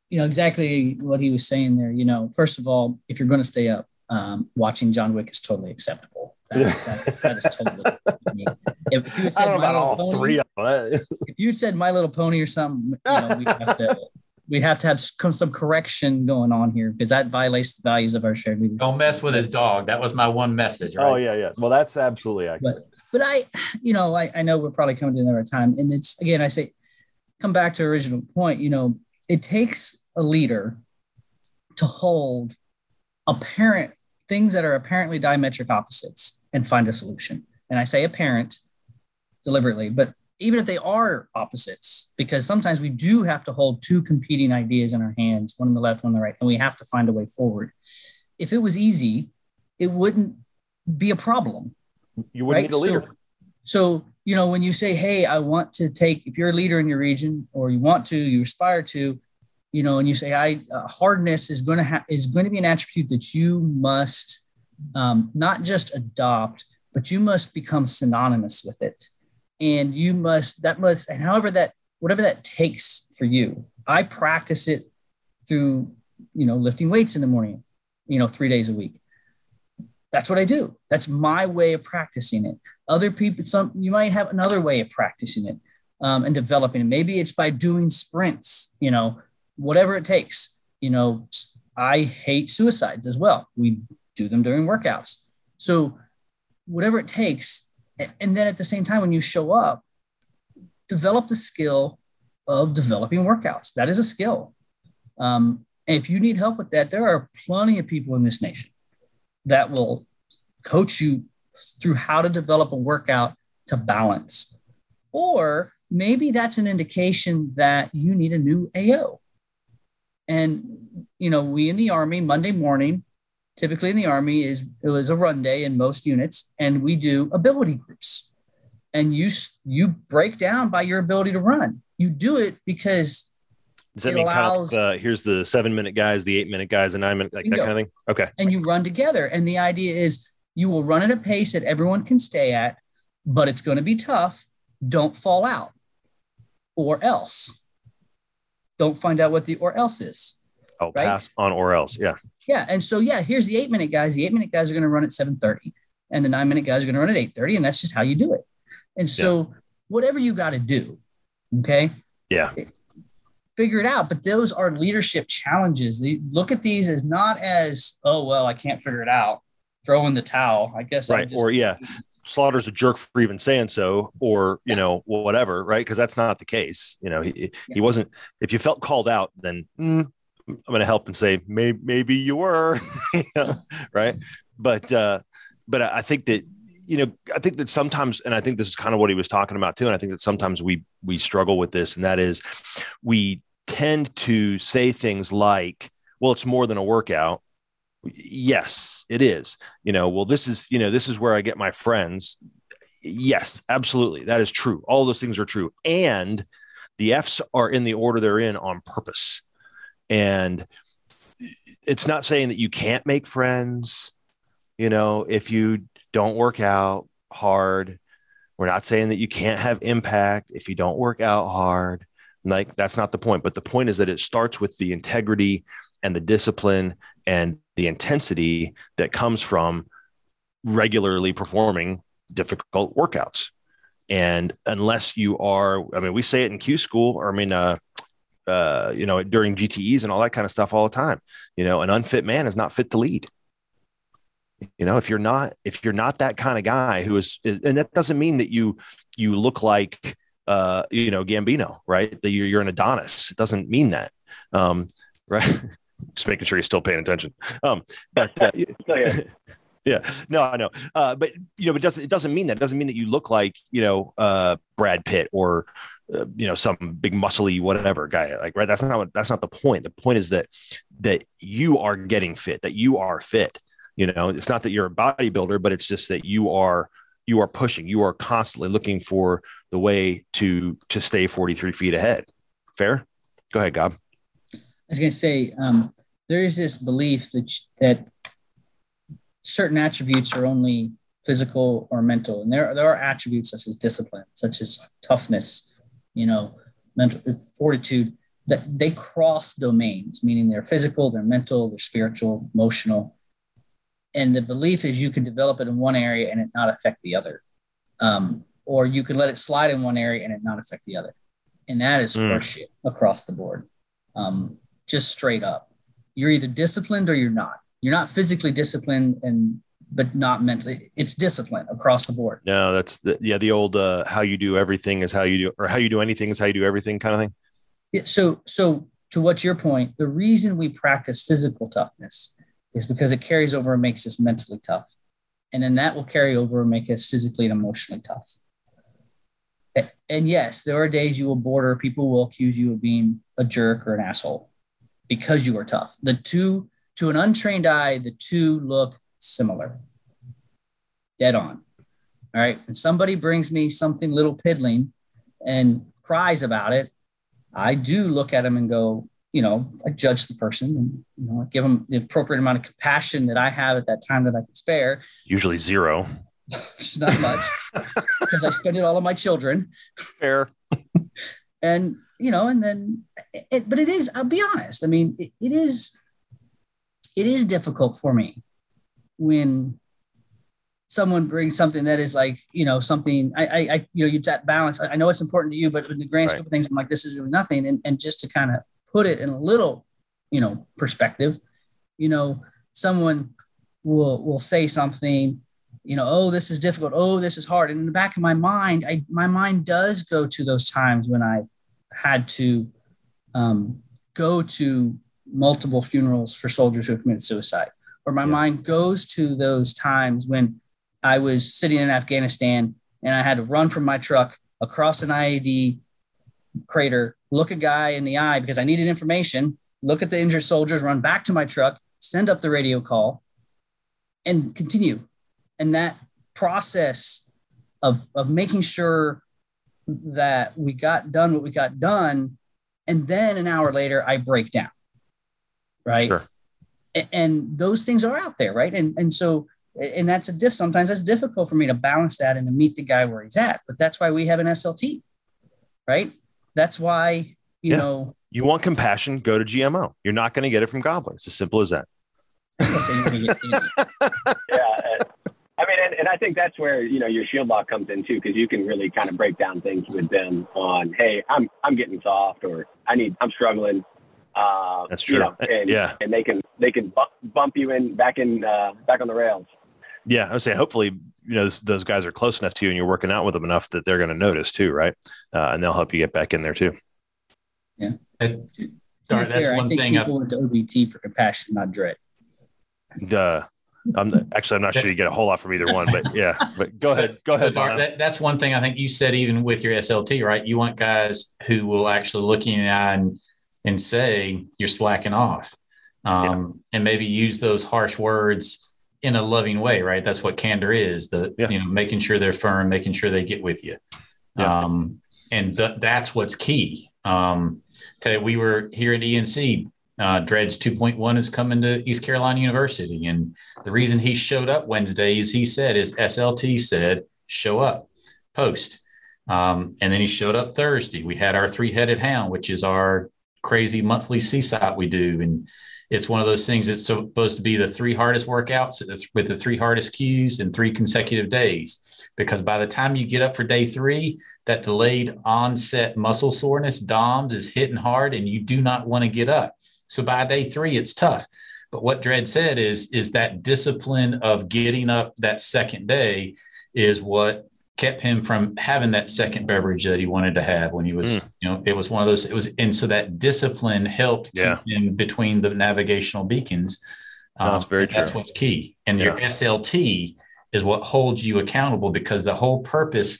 you know, exactly what he was saying there. You know, first of all, if you're going to stay up, um, watching John Wick is totally acceptable. That, yeah. that's, that is totally. I mean, if, if you had said I don't know about all three of them. If you had said My Little Pony or something, you know, we'd have to, we'd have to have some correction going on here, because that violates the values of our shared leadership. Don't mess with his dog. That was my one message. Right? Oh yeah, yeah. Well, that's absolutely accurate. But, but I, you know, I, I know we're probably coming to another time, and it's again, I say, come back to the original point. You know, it takes a leader to hold apparent things that are apparently diametric opposites and find a solution. And I say apparent deliberately, but even if they are opposites, because sometimes we do have to hold two competing ideas in our hands, one on the left, one on the right, and we have to find a way forward. If it was easy, it wouldn't be a problem. You wouldn't right? need a leader. So, so, you know, when you say, hey, I want to take, if you're a leader in your region or you want to, you aspire to, you know, and you say, I uh, hardness is going to ha- is going to be an attribute that you must um, not just adopt, but you must become synonymous with it. And you must, that must, and however that, whatever that takes for you, I practice it through, you know, lifting weights in the morning, you know, three days a week. That's what I do. That's my way of practicing it. Other people, some, you might have another way of practicing it um, and developing it. Maybe it's by doing sprints, you know, whatever it takes. You know, I hate suicides as well. We do them during workouts. So whatever it takes. And then at the same time, when you show up, develop the skill of developing workouts. That is a skill. Um, and if you need help with that, there are plenty of people in this nation that will coach you through how to develop a workout to balance. Or maybe that's an indication that you need a new A O. And, you know, we in the Army, Monday morning, typically in the Army, is it was a run day in most units, and we do ability groups. And you you break down by your ability to run. You do it because Does that it mean allows. Kind of, uh, here's the seven minute guys, the eight minute guys, the nine minute, like that kind of thing. Okay. And you run together, and the idea is you will run at a pace that everyone can stay at, but it's going to be tough. Don't fall out, or else. Don't find out what the or else is. Oh, right? Pass on or else. Yeah. Yeah. And so, yeah, here's the eight minute guys. The eight minute guys are going to run at seven thirty, and the nine minute guys are going to run at eight thirty. And that's just how you do it. And so yeah. whatever you got to do. Okay. Yeah. Figure it out. But those are leadership challenges. They look at these as not as, oh, well, I can't figure it out. Throw in the towel, I guess. Right. Just- or yeah. Slaughter's a jerk for even saying so, or, you know, whatever. Right. Cause that's not the case. You know, he, yeah. he wasn't, if you felt called out, then mm, I'm going to help and say, maybe, maybe you were you know, right. But, uh, but I think that, you know, I think that sometimes, and I think this is kind of what he was talking about too. And I think that sometimes we, we struggle with this, and that is we tend to say things like, well, it's more than a workout. Yes, it is. You know, well, this is, you know, this is where I get my friends. Yes, absolutely. That is true. All those things are true. And the F's are in the order they're in on purpose. And it's not saying that you can't make friends, you know, if you don't work out hard. We're not saying that you can't have impact if you don't work out hard. Like, that's not the point. But the point is that it starts with the integrity and the discipline and the intensity that comes from regularly performing difficult workouts. And unless you are, I mean, we say it in Q school, or I mean, uh, uh, you know, during G T Es and all that kind of stuff all the time, you know, an unfit man is not fit to lead. You know, if you're not, if you're not that kind of guy who is, and that doesn't mean that you, you look like, uh, you know, Gambino, right? That you're, you're an Adonis. It doesn't mean that. Um, right. Just making sure you're still paying attention. Um, but uh, yeah, no, I know. Uh, but you know, it doesn't, it doesn't mean that. It doesn't mean that you look like, you know, uh, Brad Pitt or, uh, you know, some big muscly, whatever guy, like, right. That's not what, that's not the point. The point is that, that you are getting fit, that you are fit, you know. It's not that you're a bodybuilder, but it's just that you are, you are pushing, you are constantly looking for the way to, to stay forty-three feet ahead. Fair? Go ahead, Gob. was going to say, um, there is this belief that that certain attributes are only physical or mental, and there there are attributes such as discipline, such as toughness, you know, mental fortitude, that they cross domains, meaning they're physical, they're mental, they're spiritual, emotional. And the belief is you can develop it in one area and it not affect the other. Um, or you can let it slide in one area and it not affect the other. And that is mm. horseshit across the board. Um, just straight up. You're either disciplined or you're not. You're not physically disciplined, and but not mentally. It's discipline across the board. No, that's the, yeah, the old uh, how you do everything is how you do, or how you do anything is how you do everything kind of thing. Yeah, so, so to what's your point, the reason we practice physical toughness is because it carries over and makes us mentally tough. And then that will carry over and make us physically and emotionally tough. And yes, there are days you will border, people will accuse you of being a jerk or an asshole because you are tough. The two, to an untrained eye, the two look similar. Dead on. All right. When somebody brings me something little piddling and cries about it, I do look at them and go, you know, I judge the person and, you know, I give them the appropriate amount of compassion that I have at that time that I can spare. Usually zero. It's not much because I spend it all on my children. Fair. And, you know, and then, it, but it is, I'll be honest. I mean, it, it is, it is difficult for me when someone brings something that is like, you know, something I, I, I you know, you that balance. I, I know it's important to you, but in the grand right. scope of things, I'm like, this is really nothing. And, and just to kind of put it in a little, you know, perspective, you know, someone will, will say something, you know, oh, this is difficult. Oh, this is hard. And in the back of my mind, I, my mind does go to those times when I had to um, go to multiple funerals for soldiers who committed suicide, or my yeah. mind goes to those times when I was sitting in Afghanistan and I had to run from my truck across an I E D crater, look a guy in the eye because I needed information, look at the injured soldiers, run back to my truck, send up the radio call, and continue. And that process of, of making sure that we got done what we got done. And then an hour later, I break down. Right. Sure. And, and those things are out there. Right. And, and so, And that's a diff. Sometimes that's difficult for me to balance that and to meet the guy where he's at. But that's why we have an S L T, right? That's why, you yeah. know. You want compassion, go to G M O. You're not going to get it from Gobbler. It's as simple as that. yeah. And, I mean, and, and I think that's where, you know, your shield lock comes in too, because you can really kind of break down things with them on, hey, I'm I'm getting soft, or I need, I'm struggling. Uh, that's true. You know, and, yeah. and they can, they can bu- bump you in back in, uh, back on the rails. Yeah, I would say hopefully, you know, those, those guys are close enough to you and you're working out with them enough that they're going to notice too, right? Uh, and they'll help you get back in there too. Yeah. I, sorry, that's fair, one I think thing. People went to O B T for compassion, not dread. Duh. I'm, actually, I'm not sure you get a whole lot from either one, but yeah. But go ahead, go ahead. So Mark, that, that's one thing I think you said, even with your S L T, right? You want guys who will actually look in the eye and, and say you're slacking off, um, yeah. and maybe use those harsh words in a loving way, right? That's what candor is, the, yeah. you know, making sure they're firm, making sure they get with you. Yeah. Um, and th- that's what's key. Um, today we were here at E N C, uh, Dredge two point one is coming to East Carolina University. And the reason he showed up Wednesday is he said, his S L T said, show up, post. Um, and then he showed up Thursday. We had our three-headed hound, which is our crazy monthly C S O T we do. And it's one of those things that's supposed to be the three hardest workouts with the three hardest cues in three consecutive days, because by the time you get up for day three, that delayed onset muscle soreness, D O M S, is hitting hard and you do not want to get up. So by day three, it's tough. But what Dred said is, is that discipline of getting up that second day is what kept him from having that second beverage that he wanted to have when he was, mm. you know, it was one of those, it was, and so that discipline helped yeah. keep him between the navigational beacons. No, that's um, very true. That's what's key. And yeah. your S L T is what holds you accountable, because the whole purpose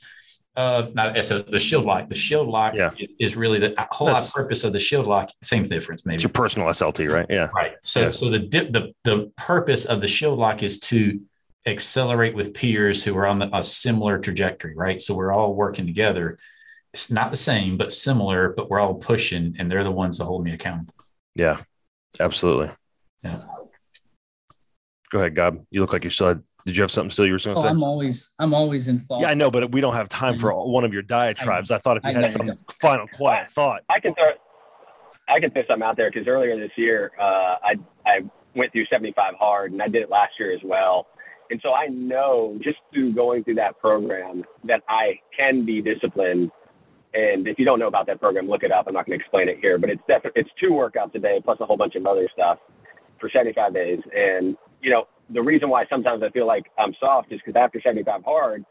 of not so the shield lock, the shield lock yeah. is, is really the whole lot purpose of the shield lock. Same difference, maybe. It's your personal S L T, right? Yeah. Right. So, yeah. so the, the, the purpose of the shield lock is to accelerate with peers who are on the, a similar trajectory, right? So we're all working together. It's not the same, but similar, but we're all pushing, and they're the ones that hold me accountable. Yeah, absolutely. Yeah. Go ahead, Gob. You look like you still had, did you have something still you were going to oh, say? I'm always, I'm always in thought. Yeah, I know, but we don't have time for one of your diatribes. I, I thought if you I had some final quiet I, thought. I can throw, I can throw something out there because earlier this year, uh, I I went through seventy-five hard, and I did it last year as well. And so I know just through going through that program that I can be disciplined. And if you don't know about that program, look it up. I'm not going to explain it here, but it's definitely it's two workouts a day plus a whole bunch of other stuff for seventy-five days. And you know, the reason why sometimes I feel like I'm soft is because after seventy-five hard,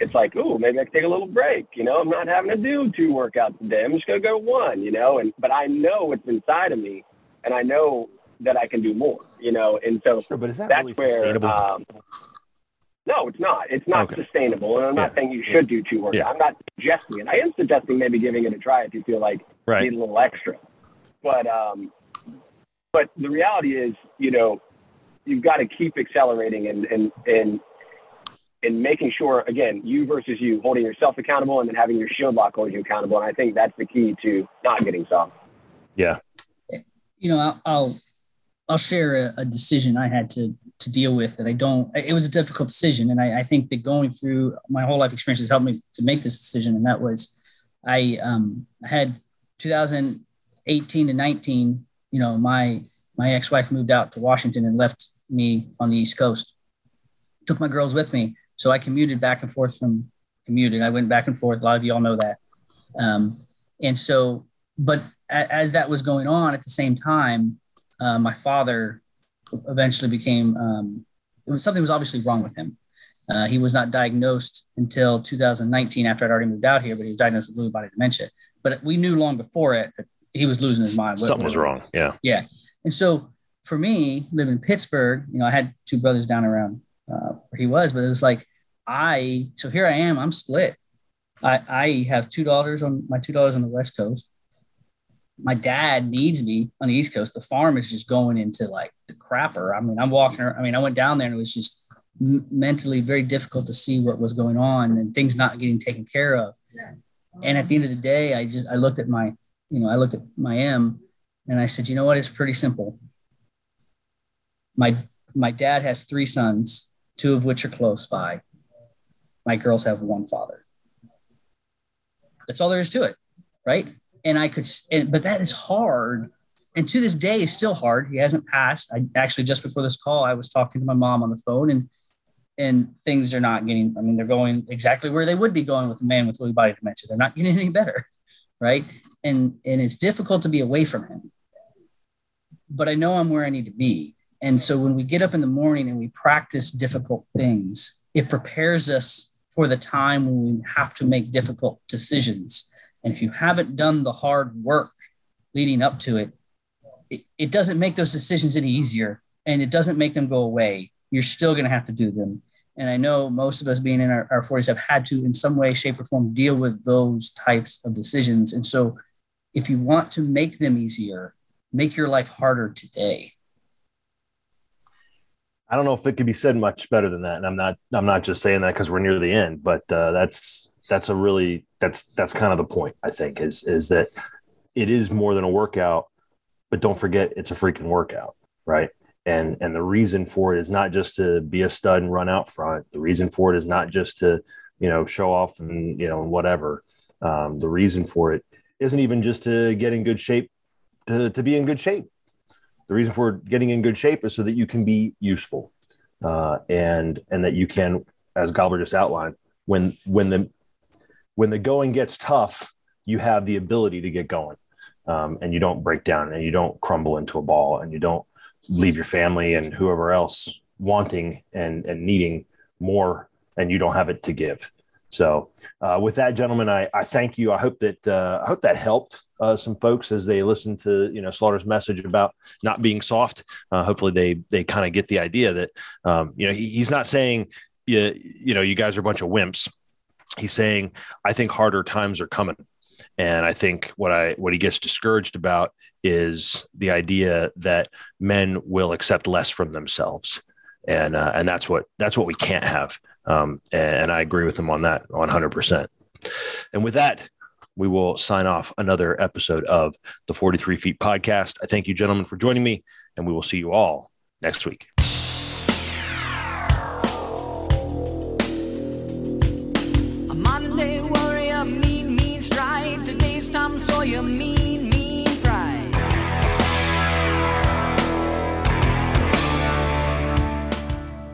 it's like, ooh, maybe I can take a little break. You know, I'm not having to do two workouts a day. I'm just going to go one. You know, and but I know what's inside of me, and I know that I can do more. You know, and so sure, but is that that's really where. Um, No, it's not. It's not okay. sustainable. And I'm not yeah. saying you should do two workouts. Yeah. I'm not suggesting it. I am suggesting maybe giving it a try if you feel like right. you need a little extra. But um, but the reality is, you know, you've got to keep accelerating and, and, and, and making sure, again, you versus you, holding yourself accountable and then having your shield lock hold you accountable. And I think that's the key to not getting soft. Yeah. You know, I'll, I'll, I'll share a, a decision I had to, to deal with that I don't, it was a difficult decision. And I, I think that going through my whole life experience has helped me to make this decision. And that was, I um, had two thousand eighteen to nineteen, you know, my, my ex-wife moved out to Washington and left me on the East Coast, took my girls with me. So I commuted back and forth from commuted. I went back and forth. A lot of y'all know that. Um, and so, but a, as that was going on at the same time, uh, my father eventually became, um, it was something was obviously wrong with him. Uh, he was not diagnosed until two thousand nineteen after I'd already moved out here, but he was diagnosed with Lewy body dementia. But we knew long before it that he was losing his mind. Something was wrong. Yeah. Yeah. And so for me, living in Pittsburgh, you know, I had two brothers down around uh, where he was, but it was like, I, so here I am, I'm split. I, I have two daughters on my two daughters on the West Coast. My dad needs me on the East Coast. The farm is just going into like the crapper. I mean, I'm walking around. I mean, I went down there and it was just m- mentally very difficult to see what was going on and things not getting taken care of. Yeah. And at the end of the day, I just, I looked at my, you know, I looked at my M and I said, you know what? It's pretty simple. My, my dad has three sons, two of which are close by. My girls have one father. That's all there is to it. Right. And I could, and, but that is hard. And to this day is still hard. He hasn't passed. I actually, just before this call, I was talking to my mom on the phone and, and things are not getting, I mean, they're going exactly where they would be going with a man with Lewy body dementia. They're not getting any better. Right. And, and it's difficult to be away from him, but I know I'm where I need to be. And so when we get up in the morning and we practice difficult things, it prepares us for the time when we have to make difficult decisions. And if you haven't done the hard work leading up to it, it, it doesn't make those decisions any easier and it doesn't make them go away. You're still going to have to do them. And I know most of us being in our, our forties have had to, in some way, shape or form, deal with those types of decisions. And so if you want to make them easier, make your life harder today. I don't know if it could be said much better than that. And I'm not, I'm not just saying that because we're near the end, but uh, that's, that's a really, that's, that's kind of the point, I think, is, is that it is more than a workout, but don't forget it's a freaking workout. Right. And, and the reason for it is not just to be a stud and run out front. The reason for it is not just to, you know, show off and, you know, whatever. Um, the reason for it isn't even just to get in good shape, to, to be in good shape. The reason for getting in good shape is so that you can be useful uh, and and that you can, as Gobbler just outlined, when when the when the going gets tough, you have the ability to get going um, and you don't break down and you don't crumble into a ball and you don't leave your family and whoever else wanting and, and needing more and you don't have it to give. So uh, with that, gentlemen, I, I thank you. I hope that uh, I hope that helped uh, some folks as they listen to, you know, Slaughter's message about not being soft. Uh, hopefully they they kind of get the idea that, um, you know, he, he's not saying, you, you know, you guys are a bunch of wimps. He's saying, I think harder times are coming. And I think what I what he gets discouraged about is the idea that men will accept less from themselves. And uh, and that's what that's what we can't have. Um, and I agree with him on that one hundred percent. And with that, we will sign off another episode of the forty-three Feet Podcast. I thank you, gentlemen, for joining me, and we will see you all next week. A modern day warrior, mean, mean stride. Today's Tom Sawyer, mean, mean pride.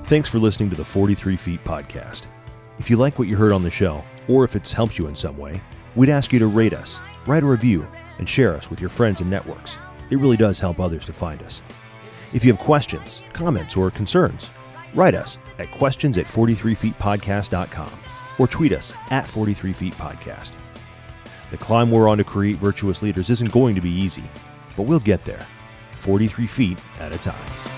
Thanks for listening to the forty-three Feet Podcast. If you like what you heard on the show, or if it's helped you in some way, we'd ask you to rate us, write a review, and share us with your friends and networks. It really does help others to find us. If you have questions, comments, or concerns, write us at questions at forty-three feet podcast dot com or tweet us at forty-three feet podcast. The climb we're on to create virtuous leaders isn't going to be easy, but we'll get there, forty-three feet at a time.